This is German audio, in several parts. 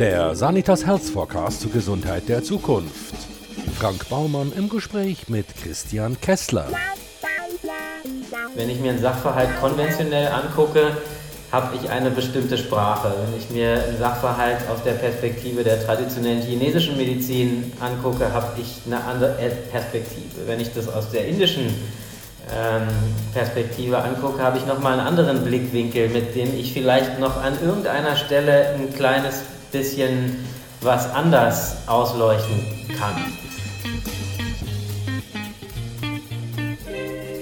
Der Sanitas Health Forecast zur Gesundheit der Zukunft. Frank Baumann im Gespräch mit Christian Kessler. Wenn ich mir einen Sachverhalt konventionell angucke, habe ich eine bestimmte Sprache. Wenn ich mir einen Sachverhalt aus der Perspektive der traditionellen chinesischen Medizin angucke, habe ich eine andere Perspektive. Wenn ich das aus der indischen Perspektive angucke, habe ich nochmal einen anderen Blickwinkel, mit dem ich vielleicht noch an irgendeiner Stelle ein kleines bisschen was anders ausleuchten kann.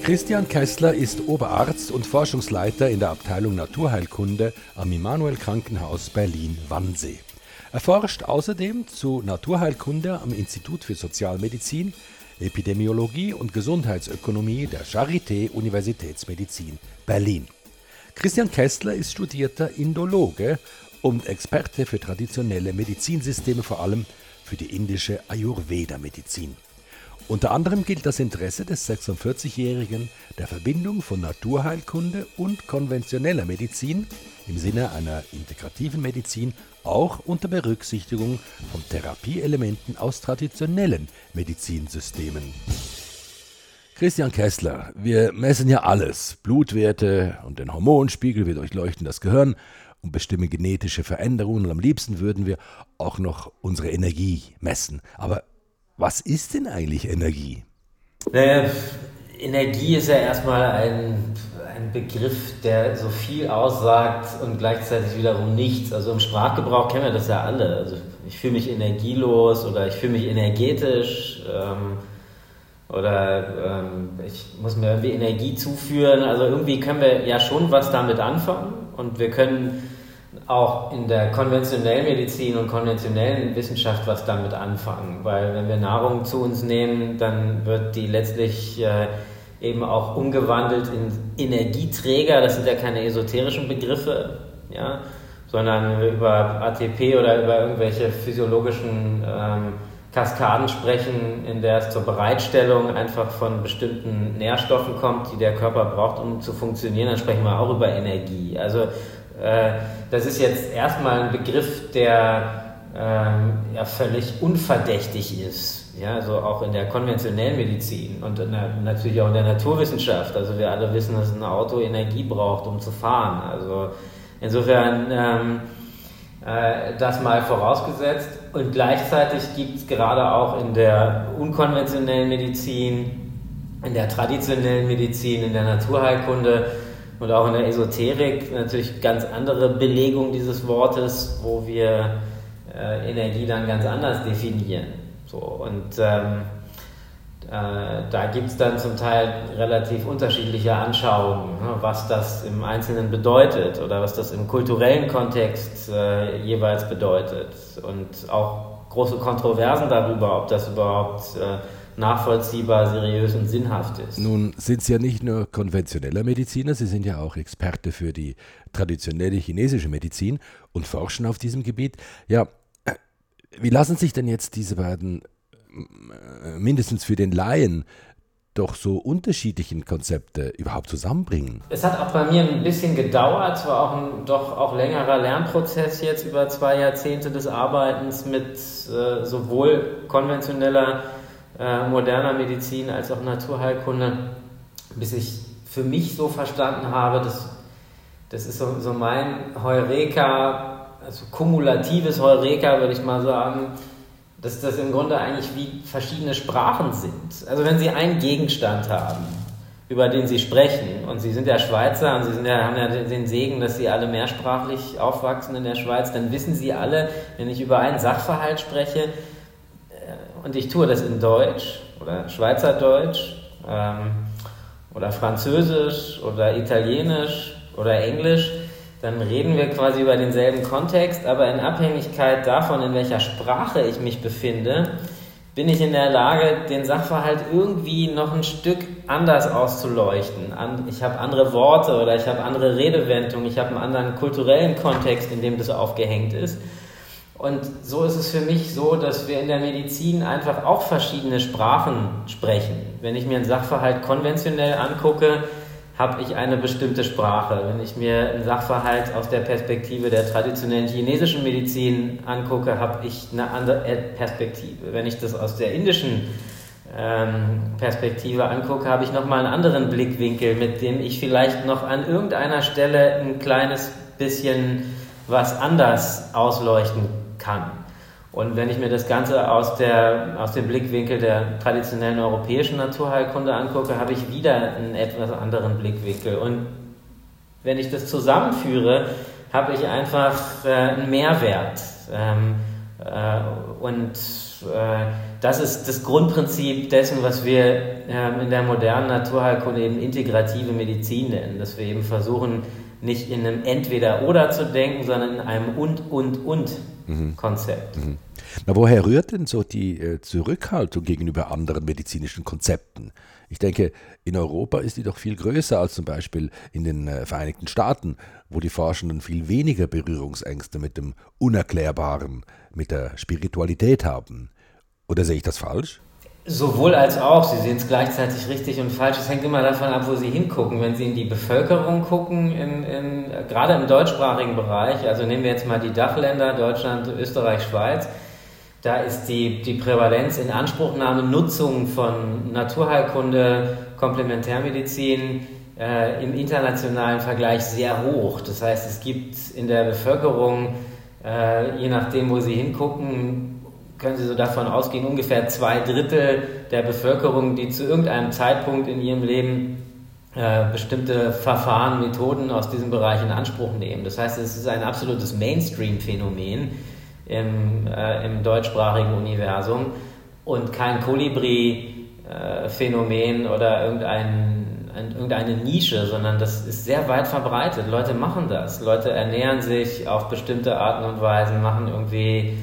Christian Kessler ist Oberarzt und Forschungsleiter in der Abteilung Naturheilkunde am Immanuel-Krankenhaus Berlin-Wannsee. Er forscht außerdem zu Naturheilkunde am Institut für Sozialmedizin, Epidemiologie und Gesundheitsökonomie der Charité Universitätsmedizin Berlin. Christian Kessler ist studierter Indologe und Experte für traditionelle Medizinsysteme, vor allem für die indische Ayurveda-Medizin. Unter anderem gilt das Interesse des 46-Jährigen der Verbindung von Naturheilkunde und konventioneller Medizin im Sinne einer integrativen Medizin auch unter Berücksichtigung von Therapieelementen aus traditionellen Medizinsystemen. Christian Kessler, wir messen ja alles, Blutwerte und den Hormonspiegel, wir durchleuchten das Gehirn und bestimmen genetische Veränderungen und am liebsten würden wir auch noch unsere Energie messen, aber was ist denn eigentlich Energie? Naja, Energie ist ja erstmal ein Begriff, der so viel aussagt und gleichzeitig wiederum nichts. Also im Sprachgebrauch kennen wir das ja alle. Also ich fühle mich energielos oder ich fühle mich energetisch oder ich muss mir irgendwie Energie zuführen. Also irgendwie können wir ja schon was damit anfangen und wir können auch in der konventionellen Medizin und konventionellen Wissenschaft was damit anfangen, weil wenn wir Nahrung zu uns nehmen, dann wird die letztlich eben auch umgewandelt in Energieträger. Das sind ja keine esoterischen Begriffe, ja, sondern über ATP oder über irgendwelche physiologischen Kaskaden sprechen, in der es zur Bereitstellung einfach von bestimmten Nährstoffen kommt, die der Körper braucht, um zu funktionieren. Dann sprechen wir auch über Energie. Also das ist jetzt erstmal ein Begriff, der ja völlig unverdächtig ist, ja, also auch in der konventionellen Medizin und natürlich auch in der Naturwissenschaft. Also wir alle wissen, dass ein Auto Energie braucht, um zu fahren. Also insofern das mal vorausgesetzt. Und gleichzeitig gibt es gerade auch in der unkonventionellen Medizin, in der traditionellen Medizin, in der Naturheilkunde und auch in der Esoterik natürlich ganz andere Belegung dieses Wortes, wo wir Energie dann ganz anders definieren. So, und da gibt es dann zum Teil relativ unterschiedliche Anschauungen, ne, was das im Einzelnen bedeutet oder was das im kulturellen Kontext jeweils bedeutet. Und auch große Kontroversen darüber, ob das überhaupt nachvollziehbar, seriös und sinnhaft ist. Nun sind Sie ja nicht nur konventioneller Mediziner, Sie sind ja auch Experte für die traditionelle chinesische Medizin und forschen auf diesem Gebiet. Ja, wie lassen sich denn jetzt diese beiden, mindestens für den Laien, doch so unterschiedlichen Konzepte überhaupt zusammenbringen? Es hat auch bei mir ein bisschen gedauert, es war auch ein doch auch längerer Lernprozess jetzt über 2 Jahrzehnte des Arbeitens mit sowohl konventioneller moderner Medizin als auch Naturheilkunde, bis ich für mich so verstanden habe, dass das ist so mein Heureka, also kumulatives Heureka, würde ich mal sagen, dass das im Grunde eigentlich wie verschiedene Sprachen sind. Also wenn Sie einen Gegenstand haben, über den Sie sprechen, und Sie sind ja Schweizer und Sie haben ja den Segen, dass Sie alle mehrsprachlich aufwachsen in der Schweiz, dann wissen Sie alle, wenn ich über einen Sachverhalt spreche, und ich tue das in Deutsch oder Schweizerdeutsch oder Französisch oder Italienisch oder Englisch, dann reden wir quasi über denselben Kontext, aber in Abhängigkeit davon, in welcher Sprache ich mich befinde, bin ich in der Lage, den Sachverhalt irgendwie noch ein Stück anders auszuleuchten. Ich habe andere Worte oder ich habe andere Redewendungen, ich habe einen anderen kulturellen Kontext, in dem das aufgehängt ist. Und so ist es für mich so, dass wir in der Medizin einfach auch verschiedene Sprachen sprechen. Wenn ich mir einen Sachverhalt konventionell angucke, habe ich eine bestimmte Sprache. Wenn ich mir einen Sachverhalt aus der Perspektive der traditionellen chinesischen Medizin angucke, habe ich eine andere Perspektive. Wenn ich das aus der indischen Perspektive angucke, habe ich nochmal einen anderen Blickwinkel, mit dem ich vielleicht noch an irgendeiner Stelle ein kleines bisschen was anders ausleuchten kann. Und wenn ich mir das Ganze aus dem Blickwinkel der traditionellen europäischen Naturheilkunde angucke, habe ich wieder einen etwas anderen Blickwinkel. Und wenn ich das zusammenführe, habe ich einfach einen Mehrwert. Das ist das Grundprinzip dessen, was wir in der modernen Naturheilkunde eben integrative Medizin nennen, dass wir eben versuchen, nicht in einem Entweder-Oder zu denken, sondern in einem Und-Konzept. Mhm. Na, woher rührt denn so die Zurückhaltung gegenüber anderen medizinischen Konzepten? Ich denke, in Europa ist die doch viel größer als zum Beispiel in den Vereinigten Staaten, wo die Forschenden viel weniger Berührungsängste mit dem Unerklärbaren, mit der Spiritualität haben. Oder sehe ich das falsch? Sowohl als auch. Sie sehen es gleichzeitig richtig und falsch. Es hängt immer davon ab, wo Sie hingucken. Wenn Sie in die Bevölkerung gucken, gerade im deutschsprachigen Bereich, also nehmen wir jetzt mal die Dachländer, Deutschland, Österreich, Schweiz, da ist die Prävalenz in Anspruchnahme, Nutzung von Naturheilkunde, Komplementärmedizin im internationalen Vergleich sehr hoch. Das heißt, es gibt in der Bevölkerung, je nachdem, wo Sie hingucken, können Sie so davon ausgehen, ungefähr 2/3 der Bevölkerung, die zu irgendeinem Zeitpunkt in ihrem Leben bestimmte Verfahren, Methoden aus diesem Bereich in Anspruch nehmen. Das heißt, es ist ein absolutes Mainstream-Phänomen im deutschsprachigen Universum und kein Kolibri-Phänomen oder irgendeine Nische, sondern das ist sehr weit verbreitet. Leute machen das. Leute ernähren sich auf bestimmte Arten und Weisen, machen irgendwie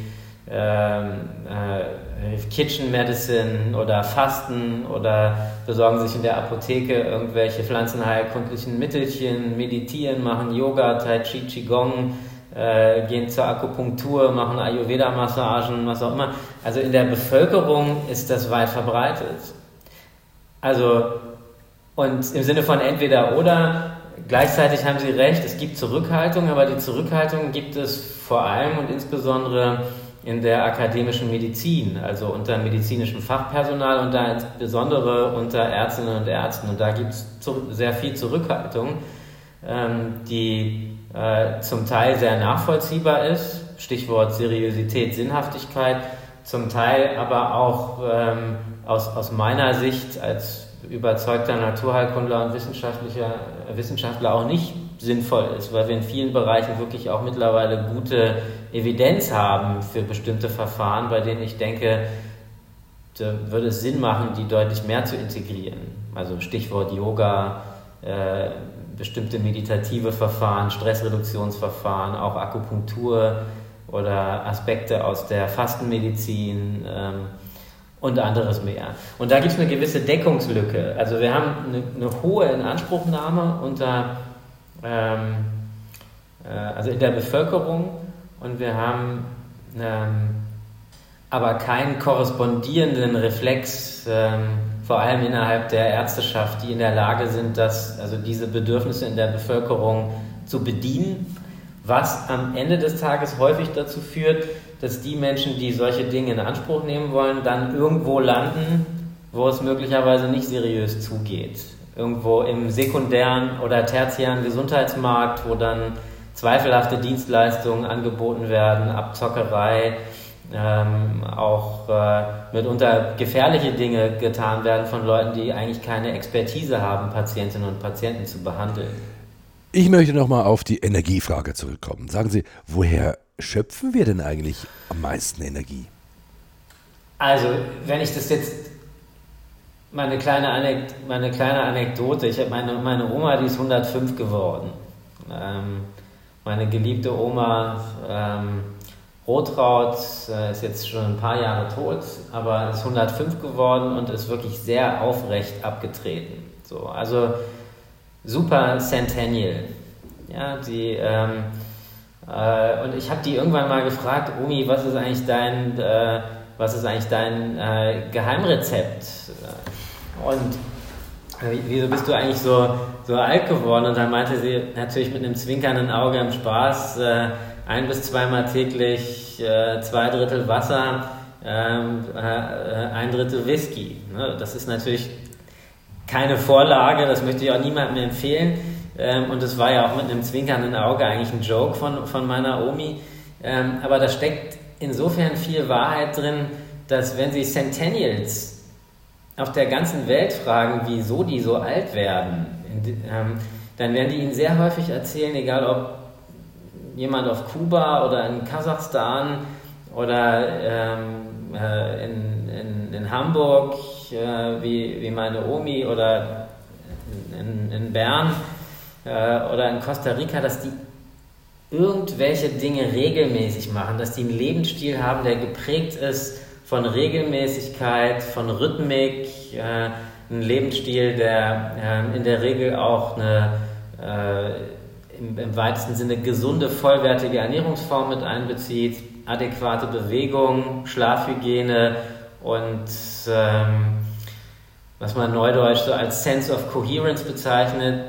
Kitchen Medicine oder Fasten oder besorgen sich in der Apotheke irgendwelche pflanzenheilkundlichen Mittelchen, meditieren, machen Yoga, Tai Chi, Qigong, gehen zur Akupunktur, machen Ayurveda-Massagen, was auch immer. Also in der Bevölkerung ist das weit verbreitet. Also, und im Sinne von entweder oder. Gleichzeitig haben Sie recht, es gibt Zurückhaltung, aber die Zurückhaltung gibt es vor allem und insbesondere in der akademischen Medizin, also unter medizinischem Fachpersonal und da insbesondere unter Ärztinnen und Ärzten. Und da gibt es sehr viel Zurückhaltung, die zum Teil sehr nachvollziehbar ist, Stichwort Seriosität, Sinnhaftigkeit, zum Teil aber auch aus meiner Sicht als überzeugter Naturheilkundler und Wissenschaftler auch nicht sinnvoll ist, weil wir in vielen Bereichen wirklich auch mittlerweile gute Evidenz haben für bestimmte Verfahren, bei denen ich denke, da würde es Sinn machen, die deutlich mehr zu integrieren. Also Stichwort Yoga, bestimmte meditative Verfahren, Stressreduktionsverfahren, auch Akupunktur oder Aspekte aus der Fastenmedizin, und anderes mehr. Und da gibt es eine gewisse Deckungslücke. Also wir haben eine hohe Inanspruchnahme also in der Bevölkerung und wir haben aber keinen korrespondierenden Reflex, vor allem innerhalb der Ärzteschaft, die in der Lage sind, diese Bedürfnisse in der Bevölkerung zu bedienen, was am Ende des Tages häufig dazu führt, dass die Menschen, die solche Dinge in Anspruch nehmen wollen, dann irgendwo landen, wo es möglicherweise nicht seriös zugeht. Irgendwo im sekundären oder tertiären Gesundheitsmarkt, wo dann zweifelhafte Dienstleistungen angeboten werden, Abzockerei, auch mitunter gefährliche Dinge getan werden von Leuten, die eigentlich keine Expertise haben, Patientinnen und Patienten zu behandeln. Ich möchte nochmal auf die Energiefrage zurückkommen. Sagen Sie, woher schöpfen wir denn eigentlich am meisten Energie? Also, wenn ich das jetzt meine kleine Anekdote, ich habe meine Oma, die ist 105 geworden. Meine geliebte Oma Rotraut ist jetzt schon ein paar Jahre tot, aber ist 105 geworden und ist wirklich sehr aufrecht abgetreten. So, also super Centennial. Ja, die und ich habe die irgendwann mal gefragt, Omi, was ist eigentlich dein Geheimrezept? Und wieso bist du eigentlich so so alt geworden, und dann meinte sie natürlich mit einem zwinkernden Auge im Spaß, 1 bis 2 Mal täglich 2 Drittel Wasser, 1 Drittel Whisky. Ne? Das ist natürlich keine Vorlage, das möchte ich auch niemandem empfehlen. Und das war ja auch mit einem zwinkernden Auge eigentlich ein Joke von meiner Omi. Aber da steckt insofern viel Wahrheit drin, dass wenn Sie Centennials auf der ganzen Welt fragen, wieso die so alt werden, dann werden die Ihnen sehr häufig erzählen, egal ob jemand auf Kuba oder in Kasachstan oder in Hamburg, wie meine Omi, oder in Bern oder in Costa Rica, dass die irgendwelche Dinge regelmäßig machen, dass die einen Lebensstil haben, der geprägt ist von Regelmäßigkeit, von Rhythmik, einen Lebensstil, der in der Regel auch im weitesten Sinne gesunde, vollwertige Ernährungsform mit einbezieht, adäquate Bewegung, Schlafhygiene und was man neudeutsch so als Sense of Coherence bezeichnet,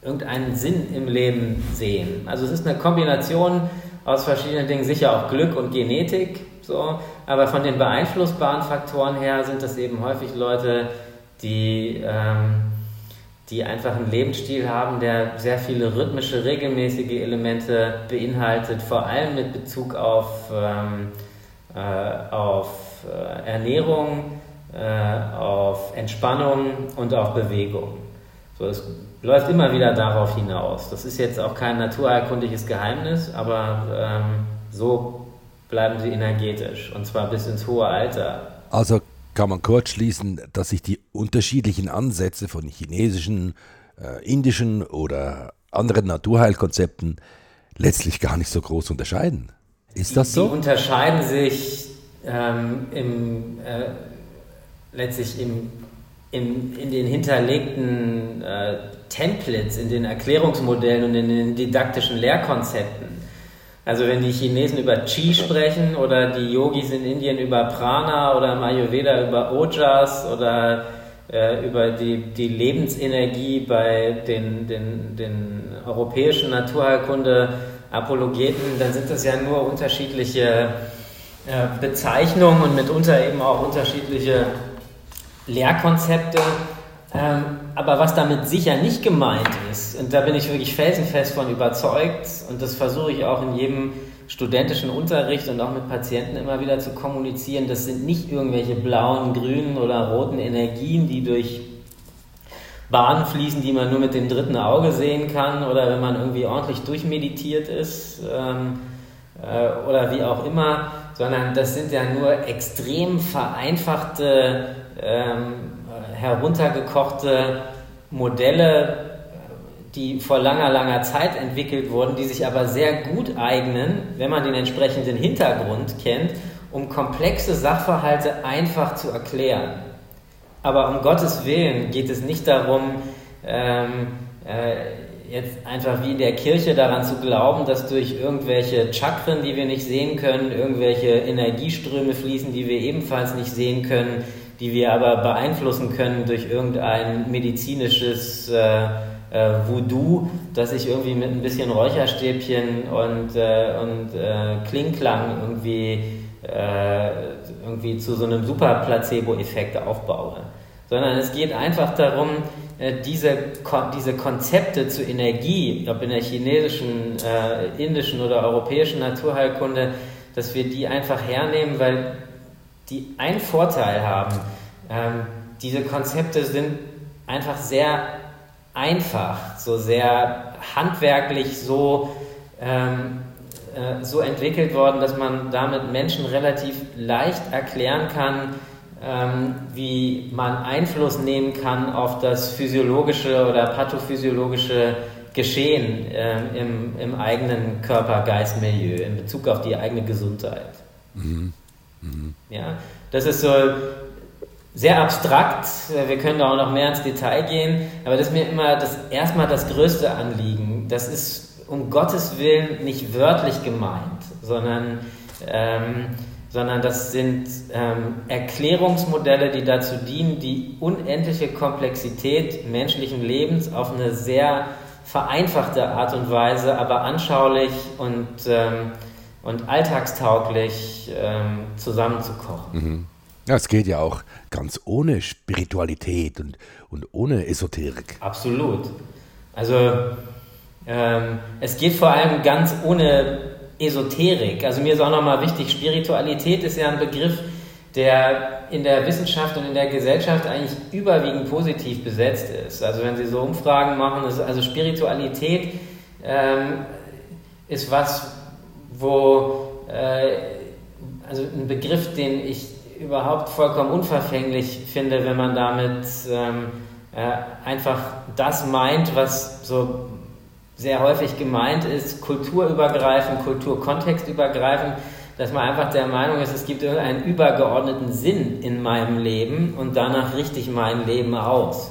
irgendeinen Sinn im Leben sehen. Also es ist eine Kombination aus verschiedenen Dingen, sicher auch Glück und Genetik, so, aber von den beeinflussbaren Faktoren her sind das eben häufig Leute, die einfach einen Lebensstil haben, der sehr viele rhythmische, regelmäßige Elemente beinhaltet, vor allem mit Bezug auf Ernährung, auf Entspannung und auf Bewegung. So, es läuft immer wieder darauf hinaus. Das ist jetzt auch kein naturheilkundliches Geheimnis, aber so bleiben sie energetisch, und zwar bis ins hohe Alter. Also kann man kurz schließen, dass sich die unterschiedlichen Ansätze von chinesischen, indischen oder anderen Naturheilkonzepten letztlich gar nicht so groß unterscheiden. Ist das so? Die unterscheiden sich letztlich in den hinterlegten Templates, in den Erklärungsmodellen und in den didaktischen Lehrkonzepten. Also wenn die Chinesen über Qi sprechen oder die Yogis in Indien über Prana oder im Ayurveda über Ojas oder über die Lebensenergie bei den europäischen Naturheilkunde-Apologeten, dann sind das ja nur unterschiedliche Bezeichnungen und mitunter eben auch unterschiedliche Lehrkonzepte. Aber was damit sicher nicht gemeint ist, und da bin ich wirklich felsenfest von überzeugt, und das versuche ich auch in jedem studentischen Unterricht und auch mit Patienten immer wieder zu kommunizieren, das sind nicht irgendwelche blauen, grünen oder roten Energien, die durch Bahnen fließen, die man nur mit dem dritten Auge sehen kann, oder wenn man irgendwie ordentlich durchmeditiert ist oder wie auch immer, sondern das sind ja nur extrem vereinfachte, heruntergekochte Modelle, die vor langer, langer Zeit entwickelt wurden, die sich aber sehr gut eignen, wenn man den entsprechenden Hintergrund kennt, um komplexe Sachverhalte einfach zu erklären. Aber um Gottes Willen geht es nicht darum, jetzt einfach wie in der Kirche daran zu glauben, dass durch irgendwelche Chakren, die wir nicht sehen können, irgendwelche Energieströme fließen, die wir ebenfalls nicht sehen können, die wir aber beeinflussen können durch irgendein medizinisches Voodoo, das ich irgendwie mit ein bisschen Räucherstäbchen und Klingklang irgendwie zu so einem super Placebo-Effekt aufbaue. Sondern es geht einfach darum, diese Konzepte zu Energie, ob in der chinesischen, indischen oder europäischen Naturheilkunde, dass wir die einfach hernehmen, weil die einen Vorteil haben. Diese Konzepte sind einfach sehr einfach, so sehr handwerklich, so entwickelt worden, dass man damit Menschen relativ leicht erklären kann, wie man Einfluss nehmen kann auf das physiologische oder pathophysiologische Geschehen im eigenen Körper-Geist-Milieu in Bezug auf die eigene Gesundheit. Mhm. Ja, das ist so sehr abstrakt, wir können da auch noch mehr ins Detail gehen, aber das ist mir immer erstmal das größte Anliegen. Das ist um Gottes Willen nicht wörtlich gemeint, sondern sondern das sind Erklärungsmodelle, die dazu dienen, die unendliche Komplexität menschlichen Lebens auf eine sehr vereinfachte Art und Weise, aber anschaulich und alltagstauglich zusammenzukochen. Mhm. Ja, es geht ja auch ganz ohne Spiritualität und ohne Esoterik. Absolut. Also es geht vor allem ganz ohne Esoterik. Also mir ist auch nochmal wichtig, Spiritualität ist ja ein Begriff, der in der Wissenschaft und in der Gesellschaft eigentlich überwiegend positiv besetzt ist. Also wenn Sie so Umfragen machen, also Spiritualität ist was, wo also ein Begriff, den ich überhaupt vollkommen unverfänglich finde, wenn man damit einfach das meint, was so sehr häufig gemeint ist, kulturübergreifend, kulturkontextübergreifend, dass man einfach der Meinung ist, es gibt irgendeinen übergeordneten Sinn in meinem Leben und danach richte ich mein Leben aus.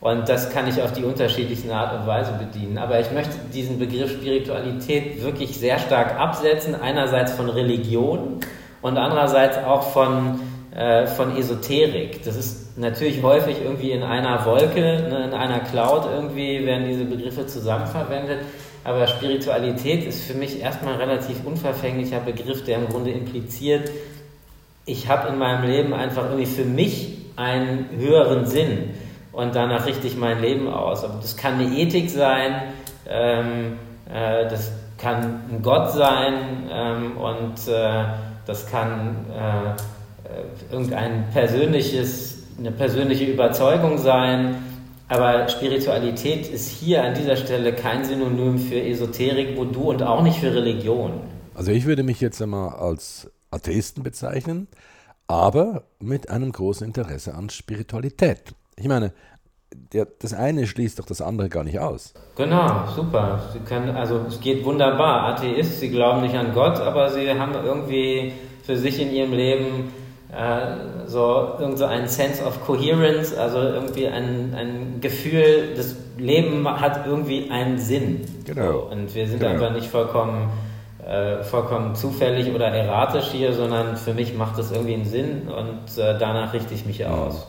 Und das kann ich auf die unterschiedlichsten Art und Weise bedienen. Aber ich möchte diesen Begriff Spiritualität wirklich sehr stark absetzen, einerseits von Religion und andererseits auch von Esoterik. Das ist natürlich häufig irgendwie in einer Wolke, in einer Cloud irgendwie werden diese Begriffe zusammen verwendet, aber Spiritualität ist für mich erstmal ein relativ unverfänglicher Begriff, der im Grunde impliziert, ich habe in meinem Leben einfach irgendwie für mich einen höheren Sinn und danach richte ich mein Leben aus. Aber das kann eine Ethik sein, das kann ein Gott sein und das kann eine persönliche Überzeugung sein, aber Spiritualität ist hier an dieser Stelle kein Synonym für Esoterik, Voodoo und auch nicht für Religion. Also ich würde mich jetzt einmal als Atheisten bezeichnen, aber mit einem großen Interesse an Spiritualität. Ich meine, das eine schließt doch das andere gar nicht aus. Genau, super. Sie können, also es geht wunderbar. Atheist, sie glauben nicht an Gott, aber sie haben irgendwie für sich in ihrem Leben so ein Sense of Coherence, also irgendwie ein Gefühl, das Leben hat irgendwie einen Sinn. Genau. So, und wir sind einfach nicht vollkommen zufällig oder erratisch hier, sondern für mich macht das irgendwie einen Sinn und danach richte ich mich aus.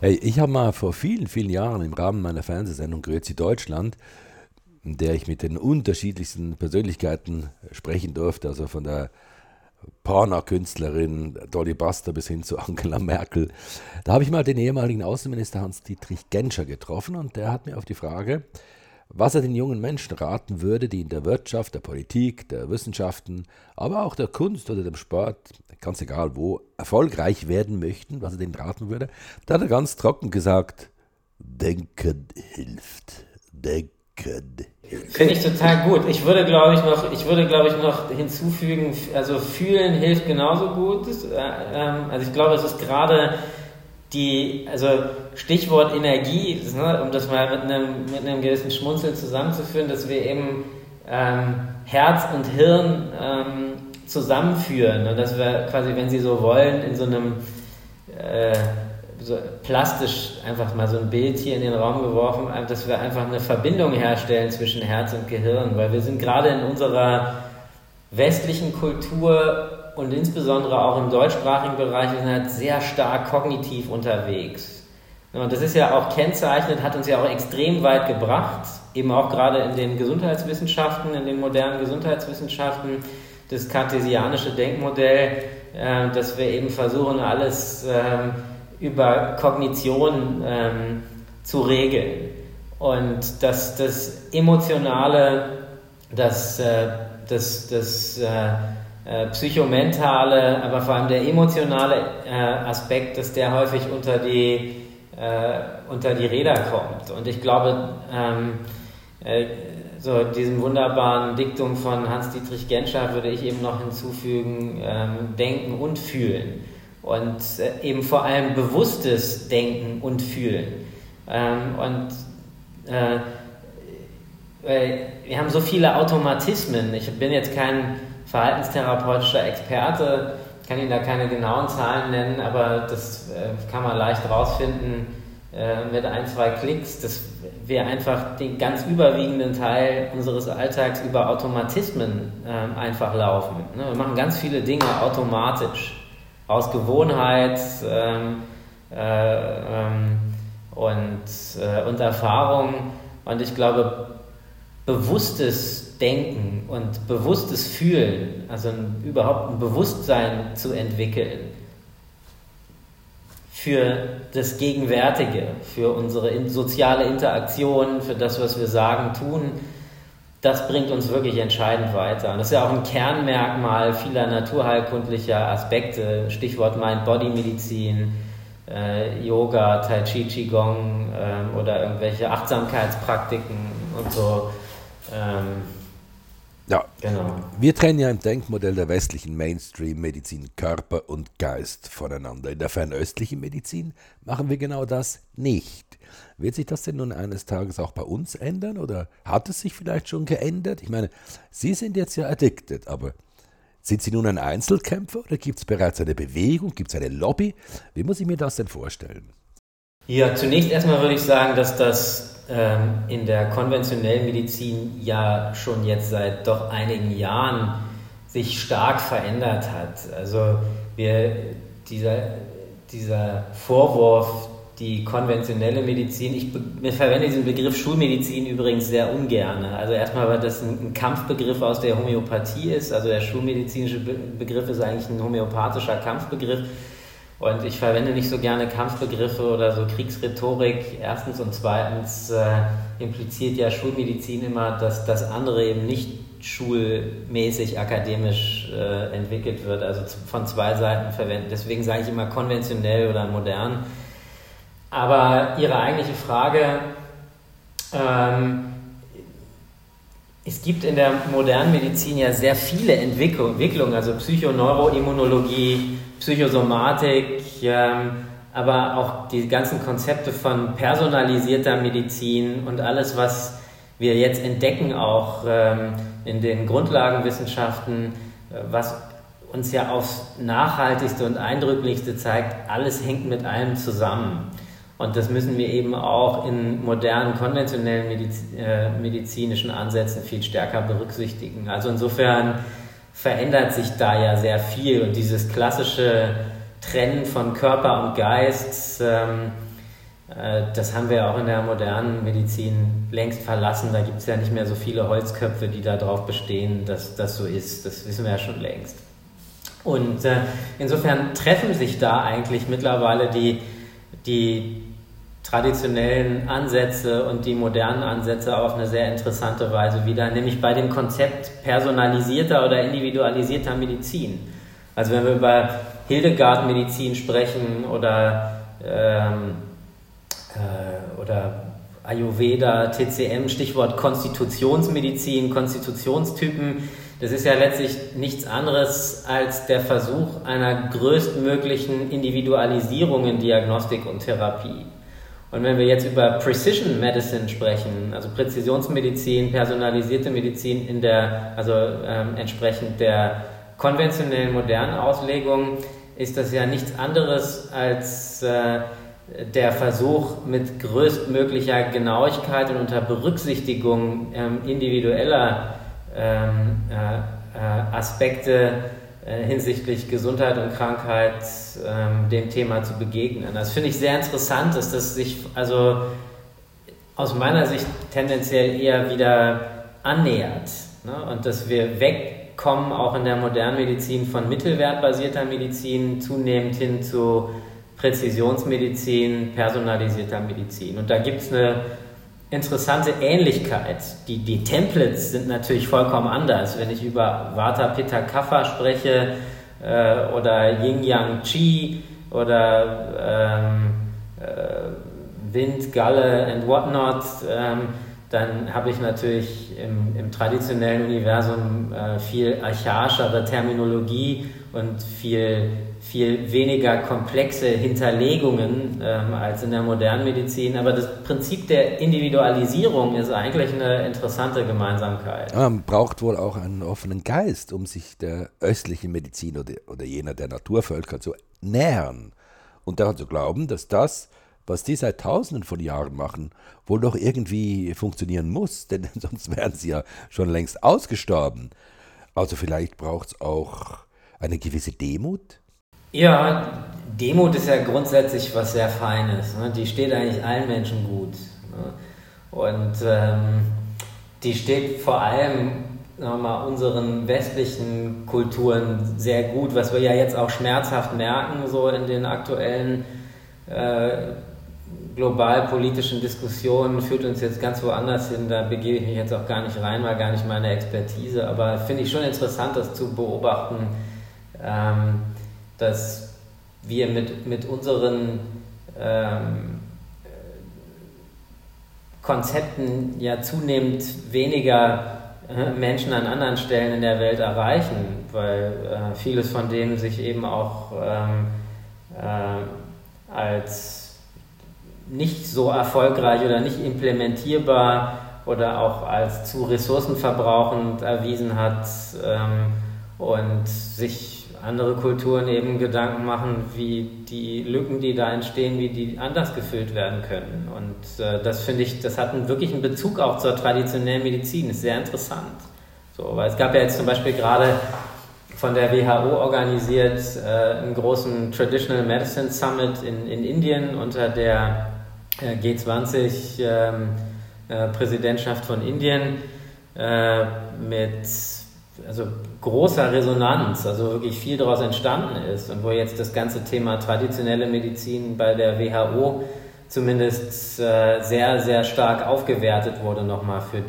Hey, ich habe mal vor vielen, vielen Jahren im Rahmen meiner Fernsehsendung Grözi Deutschland, in der ich mit den unterschiedlichsten Persönlichkeiten sprechen durfte, also von der Pornokünstlerin Dolly Buster bis hin zu Angela Merkel. Da habe ich mal den ehemaligen Außenminister Hans-Dietrich Genscher getroffen und der hat mir auf die Frage, was er den jungen Menschen raten würde, die in der Wirtschaft, der Politik, der Wissenschaften, aber auch der Kunst oder dem Sport, ganz egal wo, erfolgreich werden möchten, was er denen raten würde. Da hat er ganz trocken gesagt, Denken hilft. Denken hilft. Finde ich total gut. Ich würde, glaube ich, noch hinzufügen, also fühlen hilft genauso gut. Also ich glaube, es ist gerade Stichwort Energie, um das mal mit einem gewissen Schmunzeln zusammenzuführen, dass wir eben Herz und Hirn zusammenführen und dass wir quasi, wenn Sie so wollen, in so einem so plastisch einfach mal so ein Bild hier in den Raum geworfen, dass wir einfach eine Verbindung herstellen zwischen Herz und Gehirn, weil wir sind gerade in unserer westlichen Kultur und insbesondere auch im deutschsprachigen Bereich, wir sind halt sehr stark kognitiv unterwegs. Und das ist ja auch kennzeichnend, hat uns ja auch extrem weit gebracht, eben auch gerade in den Gesundheitswissenschaften, in den modernen Gesundheitswissenschaften, das kartesianische Denkmodell, dass wir eben versuchen, alles über Kognition zu regeln. Und dass das Emotionale, psychomentale, aber vor allem der emotionale Aspekt, dass der häufig unter die Räder kommt. Und ich glaube, so diesem wunderbaren Diktum von Hans-Dietrich Genscher würde ich eben noch hinzufügen, denken und fühlen. Und eben vor allem bewusstes Denken und Fühlen. Wir haben so viele Automatismen. Ich bin jetzt kein verhaltenstherapeutischer Experte, kann Ihnen da keine genauen Zahlen nennen, aber das kann man leicht rausfinden, mit ein, zwei Klicks, dass wir einfach den ganz überwiegenden Teil unseres Alltags über Automatismen einfach laufen. Ne? Wir machen ganz viele Dinge automatisch, aus Gewohnheit und Erfahrung. Und ich glaube, bewusstes Denken und bewusstes Fühlen, also überhaupt ein Bewusstsein zu entwickeln für das Gegenwärtige, für unsere soziale Interaktion, für das, was wir sagen, tun, das bringt uns wirklich entscheidend weiter. Und das ist ja auch ein Kernmerkmal vieler naturheilkundlicher Aspekte, Stichwort Mind-Body-Medizin, Yoga, Tai Chi, Qigong oder irgendwelche Achtsamkeitspraktiken und so. Ja, genau. Wir trennen ja im Denkmodell der westlichen Mainstream-Medizin Körper und Geist voneinander. In der fernöstlichen Medizin machen wir genau das nicht. Wird sich das denn nun eines Tages auch bei uns ändern oder hat es sich vielleicht schon geändert? Ich meine, Sie sind jetzt ja addicted, aber sind Sie nun ein Einzelkämpfer oder gibt es bereits eine Bewegung, gibt es eine Lobby? Wie muss ich mir das denn vorstellen? Ja, zunächst erstmal würde ich sagen, dass das in der konventionellen Medizin ja schon jetzt seit doch einigen Jahren sich stark verändert hat. Also dieser Vorwurf, die konventionelle Medizin, ich verwende diesen Begriff Schulmedizin übrigens sehr ungern. Also erstmal, weil das ein Kampfbegriff aus der Homöopathie ist, also der schulmedizinische Begriff ist eigentlich ein homöopathischer Kampfbegriff. Und ich verwende nicht so gerne Kampfbegriffe oder so Kriegsrhetorik. Erstens und zweitens impliziert ja Schulmedizin immer, dass das andere eben nicht schulmäßig akademisch entwickelt wird, also von zwei Seiten verwendet. Deswegen sage ich immer konventionell oder modern. Aber Ihre eigentliche Frage, es gibt in der modernen Medizin ja sehr viele Entwicklungen, also Psychoneuroimmunologie, Psychosomatik, aber auch die ganzen Konzepte von personalisierter Medizin und alles, was wir jetzt entdecken, auch in den Grundlagenwissenschaften, was uns ja aufs Nachhaltigste und Eindrücklichste zeigt, alles hängt mit allem zusammen. Und das müssen wir eben auch in modernen, konventionellen medizinischen Ansätzen viel stärker berücksichtigen. Also insofern verändert sich da ja sehr viel und dieses klassische Trennen von Körper und Geist, das haben wir auch in der modernen Medizin längst verlassen. Da gibt es ja nicht mehr so viele Holzköpfe, die darauf bestehen, dass das so ist. Das wissen wir ja schon längst. Und insofern treffen sich da eigentlich mittlerweile die traditionellen Ansätze und die modernen Ansätze auf eine sehr interessante Weise wieder, nämlich bei dem Konzept personalisierter oder individualisierter Medizin. Also wenn wir über Hildegard-Medizin sprechen oder Ayurveda, TCM, Stichwort Konstitutionsmedizin, Konstitutionstypen, das ist ja letztlich nichts anderes als der Versuch einer größtmöglichen Individualisierung in Diagnostik und Therapie. Und wenn wir jetzt über Precision Medicine sprechen, also Präzisionsmedizin, personalisierte Medizin entsprechend der konventionellen modernen Auslegung, ist das ja nichts anderes als der Versuch, mit größtmöglicher Genauigkeit und unter Berücksichtigung individueller Aspekte hinsichtlich Gesundheit und Krankheit dem Thema zu begegnen. Das finde ich sehr interessant, dass das sich also aus meiner Sicht tendenziell eher wieder annähert, ne? Und dass wir wegkommen, auch in der modernen Medizin, von mittelwertbasierter Medizin zunehmend hin zu Präzisionsmedizin, personalisierter Medizin. Und da gibt es eine interessante Ähnlichkeit. Die Templates sind natürlich vollkommen anders. Wenn ich über Vata Pitta Kaffa spreche oder Yin Yang Qi oder Wind, Galle and whatnot, dann habe ich natürlich im traditionellen Universum viel archaischere Terminologie und viel weniger komplexe Hinterlegungen als in der modernen Medizin. Aber das Prinzip der Individualisierung ist eigentlich eine interessante Gemeinsamkeit. Man braucht wohl auch einen offenen Geist, um sich der östlichen Medizin oder jener der Naturvölker zu nähern und daran zu glauben, dass das, was die seit Tausenden von Jahren machen, wohl doch irgendwie funktionieren muss, denn sonst wären sie ja schon längst ausgestorben. Also vielleicht braucht es auch eine gewisse Demut? Ja, Demut ist ja grundsätzlich was sehr Feines. Ne? Die steht eigentlich allen Menschen gut. Ne? Und die steht vor allem nochmal unseren westlichen Kulturen sehr gut, was wir ja jetzt auch schmerzhaft merken, so in den aktuellen globalpolitischen Diskussionen, führt uns jetzt ganz woanders hin, da begebe ich mich jetzt auch gar nicht rein, war gar nicht meine Expertise, aber finde ich schon interessant, das zu beobachten, dass wir mit unseren Konzepten ja zunehmend weniger Menschen an anderen Stellen in der Welt erreichen, weil vieles von dem sich eben auch als nicht so erfolgreich oder nicht implementierbar oder auch als zu ressourcenverbrauchend erwiesen hat, und sich andere Kulturen eben Gedanken machen, wie die Lücken, die da entstehen, wie die anders gefüllt werden können. Und das finde ich, das hat wirklich einen Bezug auch zur traditionellen Medizin, ist sehr interessant. So, weil es gab ja jetzt zum Beispiel gerade von der WHO organisiert einen großen Traditional Medicine Summit in Indien unter der G20 Präsidentschaft von Indien mit also großer Resonanz, also wirklich viel daraus entstanden ist und wo jetzt das ganze Thema traditionelle Medizin bei der WHO zumindest sehr, sehr stark aufgewertet wurde nochmal für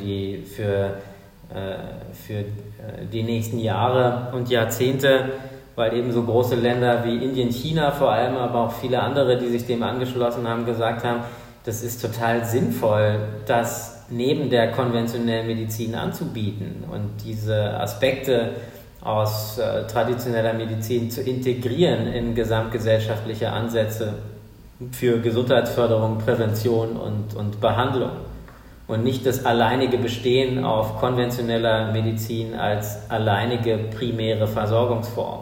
die nächsten Jahre und Jahrzehnte, weil eben so große Länder wie Indien, China vor allem, aber auch viele andere, die sich dem angeschlossen haben, gesagt haben, das ist total sinnvoll, das neben der konventionellen Medizin anzubieten und diese Aspekte aus traditioneller Medizin zu integrieren in gesamtgesellschaftliche Ansätze für Gesundheitsförderung, Prävention und Behandlung. Und nicht das alleinige Bestehen auf konventioneller Medizin als alleinige primäre Versorgungsform.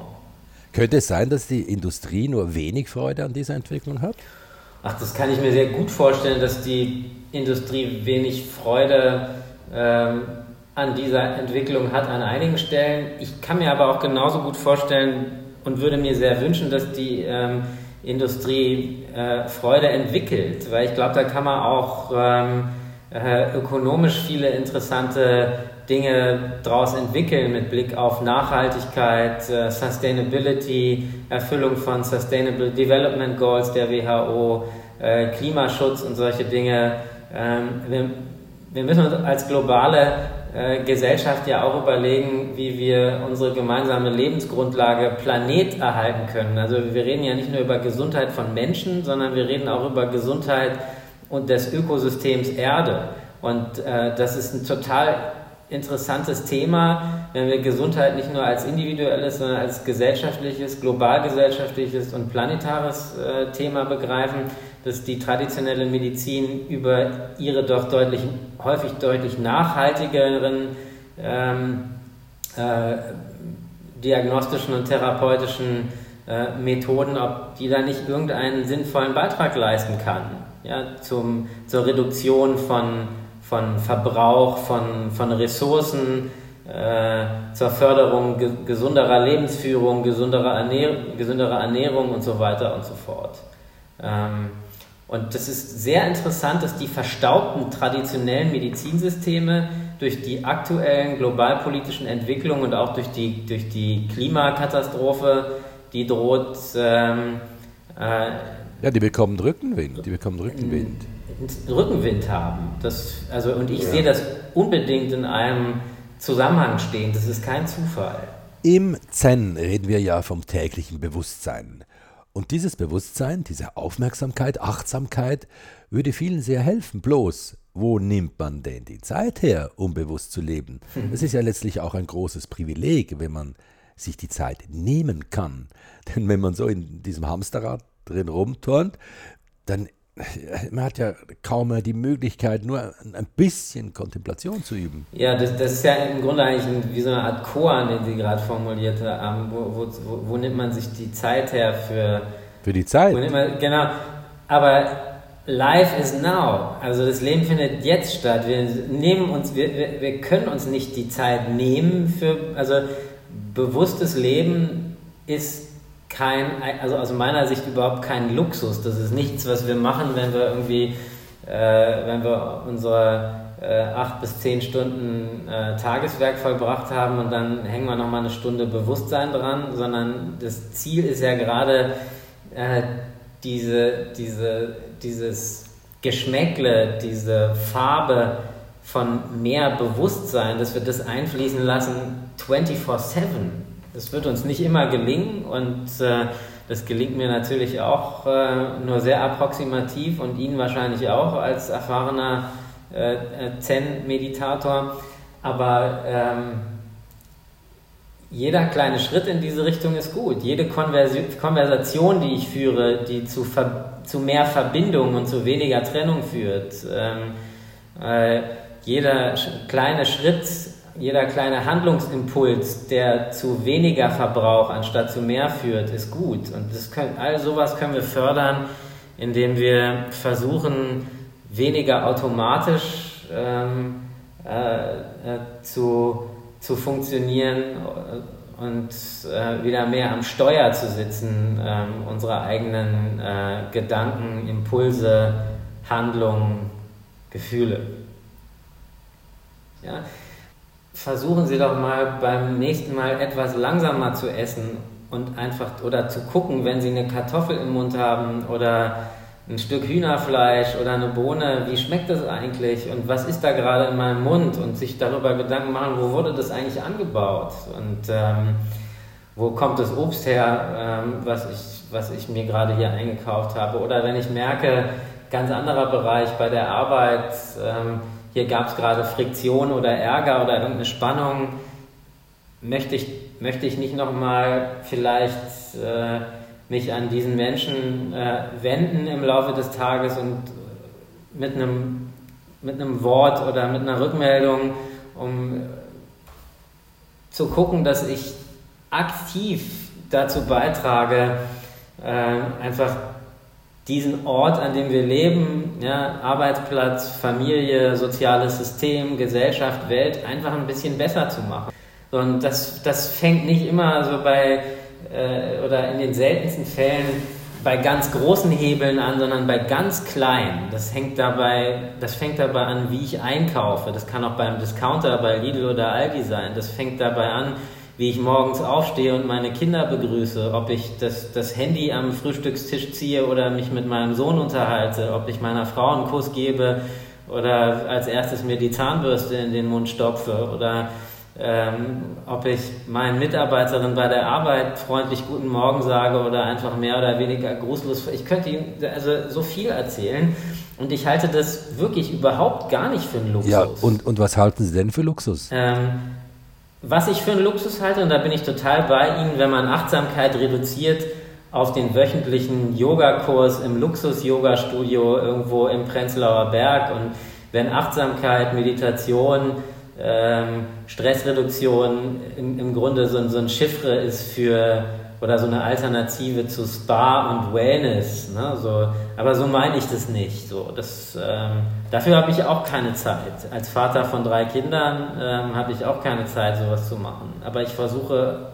Könnte es sein, dass die Industrie nur wenig Freude an dieser Entwicklung hat? Ach, das kann ich mir sehr gut vorstellen, dass die Industrie wenig Freude an dieser Entwicklung hat an einigen Stellen. Ich kann mir aber auch genauso gut vorstellen und würde mir sehr wünschen, dass die Industrie Freude entwickelt. Weil ich glaube, da kann man auch ökonomisch viele interessante Dinge daraus entwickeln mit Blick auf Nachhaltigkeit, Sustainability, Erfüllung von Sustainable Development Goals der WHO, Klimaschutz und solche Dinge. Wir müssen uns als globale Gesellschaft ja auch überlegen, wie wir unsere gemeinsame Lebensgrundlage Planet erhalten können. Also wir reden ja nicht nur über Gesundheit von Menschen, sondern wir reden auch über Gesundheit und des Ökosystems Erde. Und das ist ein total interessantes Thema, wenn wir Gesundheit nicht nur als individuelles, sondern als gesellschaftliches, globalgesellschaftliches und planetares Thema begreifen, dass die traditionelle Medizin über ihre doch häufig deutlich nachhaltigeren diagnostischen und therapeutischen Methoden, ob die da nicht irgendeinen sinnvollen Beitrag leisten kann. Ja, zur Reduktion von Verbrauch, von Ressourcen, zur Förderung gesünderer Lebensführung, gesünderer Ernährung und so weiter und so fort. Und das ist sehr interessant, dass die verstaubten traditionellen Medizinsysteme durch die aktuellen globalpolitischen Entwicklungen und auch durch die Klimakatastrophe, die droht, ja, die bekommen Rückenwind. Rückenwind haben. Ich sehe das unbedingt in einem Zusammenhang stehen. Das ist kein Zufall. Im Zen reden wir ja vom täglichen Bewusstsein. Und dieses Bewusstsein, diese Aufmerksamkeit, Achtsamkeit, würde vielen sehr helfen. Bloß, wo nimmt man denn die Zeit her, um bewusst zu leben? Es ist ja letztlich auch ein großes Privileg, wenn man sich die Zeit nehmen kann. Denn wenn man so in diesem Hamsterrad drin rumturnt, dann man hat ja kaum mehr die Möglichkeit, nur ein bisschen Kontemplation zu üben. Ja, das ist ja im Grunde eigentlich wie so eine Art Koan, den Sie gerade formuliert haben. Wo nimmt man sich die Zeit her für die Zeit? Genau, aber Life is now, also das Leben findet jetzt statt. Wir nehmen uns, wir können uns nicht die Zeit nehmen für, also bewusstes Leben ist kein, also aus meiner Sicht überhaupt kein Luxus. Das ist nichts, was wir machen, wenn wir irgendwie, wenn wir unsere 8 bis 10 Stunden Tageswerk vollbracht haben und dann hängen wir nochmal eine Stunde Bewusstsein dran, sondern das Ziel ist ja gerade dieses Geschmäckle, diese Farbe von mehr Bewusstsein, dass wir das einfließen lassen 24/7. Das wird uns nicht immer gelingen und das gelingt mir natürlich auch nur sehr approximativ und Ihnen wahrscheinlich auch als erfahrener Zen-Meditator. Aber jeder kleine Schritt in diese Richtung ist gut. Jede Konversation, die ich führe, die zu mehr Verbindung und zu weniger Trennung führt. Jeder kleine Schritt, jeder kleine Handlungsimpuls, der zu weniger Verbrauch anstatt zu mehr führt, ist gut. Und all sowas können wir fördern, indem wir versuchen, weniger automatisch zu funktionieren und wieder mehr am Steuer zu sitzen, unsere eigenen Gedanken, Impulse, Handlungen, Gefühle. Ja? Versuchen Sie doch mal beim nächsten Mal etwas langsamer zu essen und einfach oder zu gucken, wenn Sie eine Kartoffel im Mund haben oder ein Stück Hühnerfleisch oder eine Bohne, wie schmeckt das eigentlich und was ist da gerade in meinem Mund, und sich darüber Gedanken machen, wo wurde das eigentlich angebaut und wo kommt das Obst her, was ich mir gerade hier eingekauft habe, oder wenn ich merke, ganz anderer Bereich bei der Arbeit, hier gab es gerade Friktion oder Ärger oder irgendeine Spannung, möchte ich nicht nochmal vielleicht mich an diesen Menschen wenden im Laufe des Tages und mit einem Wort oder mit einer Rückmeldung, um zu gucken, dass ich aktiv dazu beitrage, einfach diesen Ort, an dem wir leben, ja, Arbeitsplatz, Familie, soziales System, Gesellschaft, Welt, einfach ein bisschen besser zu machen. Und das fängt nicht immer so bei oder in den seltensten Fällen bei ganz großen Hebeln an, sondern bei ganz kleinen. Das fängt dabei an, wie ich einkaufe. Das kann auch beim Discounter, bei Lidl oder Aldi sein. Das fängt dabei an, wie ich morgens aufstehe und meine Kinder begrüße, ob ich das Handy am Frühstückstisch ziehe oder mich mit meinem Sohn unterhalte, ob ich meiner Frau einen Kuss gebe oder als erstes mir die Zahnbürste in den Mund stopfe oder ob ich meinen Mitarbeiterinnen bei der Arbeit freundlich Guten Morgen sage oder einfach mehr oder weniger grußlos. Ich könnte Ihnen also so viel erzählen und ich halte das wirklich überhaupt gar nicht für einen Luxus. Ja, und was halten Sie denn für Luxus? Was ich für einen Luxus halte, und da bin ich total bei Ihnen, wenn man Achtsamkeit reduziert auf den wöchentlichen Yogakurs im Luxus-Yoga-Studio irgendwo im Prenzlauer Berg, und wenn Achtsamkeit, Meditation, Stressreduktion im Grunde so ein Chiffre ist für, oder so eine Alternative zu Spa und Wellness, ne? So, aber so meine ich das nicht. So, dafür habe ich auch keine Zeit. Als Vater von 3 Kindern habe ich auch keine Zeit, sowas zu machen. Aber ich versuche,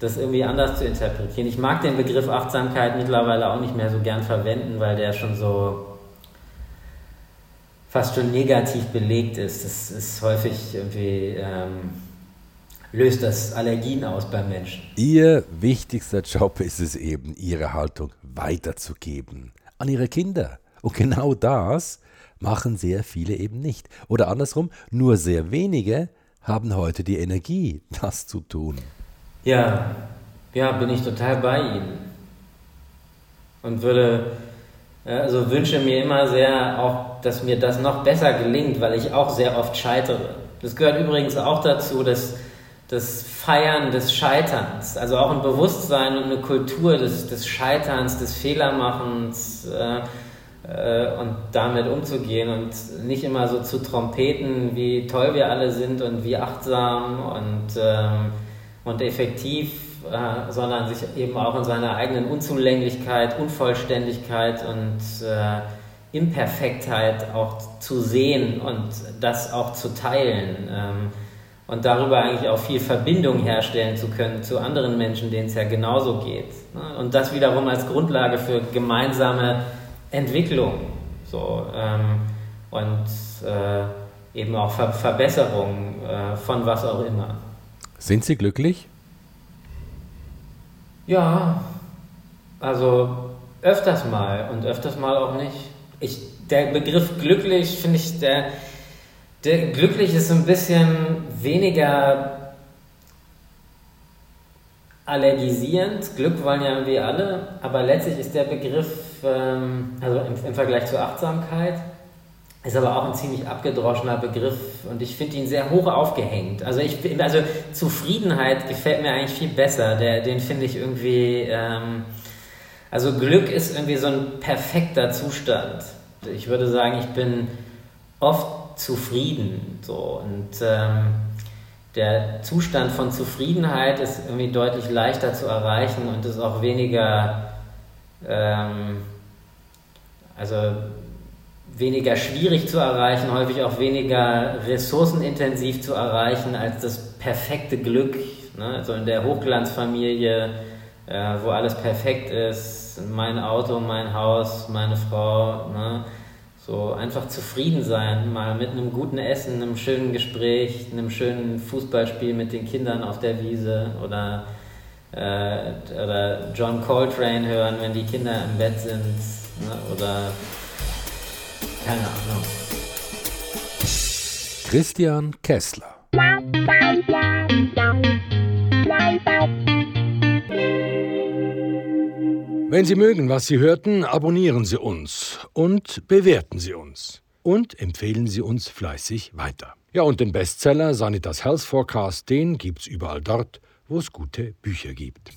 das irgendwie anders zu interpretieren. Ich mag den Begriff Achtsamkeit mittlerweile auch nicht mehr so gern verwenden, weil der schon so fast schon negativ belegt ist. Das ist häufig irgendwie, löst das Allergien aus beim Menschen. Ihr wichtigster Job ist es eben, Ihre Haltung weiterzugeben an Ihre Kinder. Und genau das machen sehr viele eben nicht. Oder andersrum, nur sehr wenige haben heute die Energie, das zu tun. Ja, bin ich total bei Ihnen. Und also wünsche mir immer sehr auch, dass mir das noch besser gelingt, weil ich auch sehr oft scheitere. Das gehört übrigens auch dazu, dass das Feiern des Scheiterns, also auch ein Bewusstsein und eine Kultur des Scheiterns, des Fehlermachens und damit umzugehen und nicht immer so zu trompeten, wie toll wir alle sind und wie achtsam und effektiv, sondern sich eben auch in seiner eigenen Unzulänglichkeit, Unvollständigkeit und Imperfektheit auch zu sehen und das auch zu teilen und darüber eigentlich auch viel Verbindung herstellen zu können zu anderen Menschen, denen es ja genauso geht. Ne? Und das wiederum als Grundlage für gemeinsame Entwicklung so, und eben auch Verbesserung von was auch immer. Sind Sie glücklich? Ja, also öfters mal und öfters mal auch nicht. Der Begriff glücklich, finde ich, der glücklich ist ein bisschen weniger allergisierend. Glück wollen ja wir alle, aber letztlich ist der Begriff, also im Vergleich zur Achtsamkeit, ist aber auch ein ziemlich abgedroschener Begriff und ich finde ihn sehr hoch aufgehängt. Also Zufriedenheit gefällt mir eigentlich viel besser. Den finde ich irgendwie, also Glück ist irgendwie so ein perfekter Zustand. Ich würde sagen, ich bin oft zufrieden. So. Und der Zustand von Zufriedenheit ist irgendwie deutlich leichter zu erreichen und ist auch weniger, weniger schwierig zu erreichen, häufig auch weniger ressourcenintensiv zu erreichen als das perfekte Glück, ne? So in der Hochglanzfamilie, wo alles perfekt ist, mein Auto, mein Haus, meine Frau, ne? So einfach zufrieden sein, mal mit einem guten Essen, einem schönen Gespräch, einem schönen Fußballspiel mit den Kindern auf der Wiese oder John Coltrane hören, wenn die Kinder im Bett sind, ne? Oder keine Ahnung. Christian Kessler. Wenn Sie mögen, was Sie hörten, abonnieren Sie uns und bewerten Sie uns. Und empfehlen Sie uns fleißig weiter. Ja, und den Bestseller Sanitas Health Forecast, den gibt's überall dort, wo es gute Bücher gibt.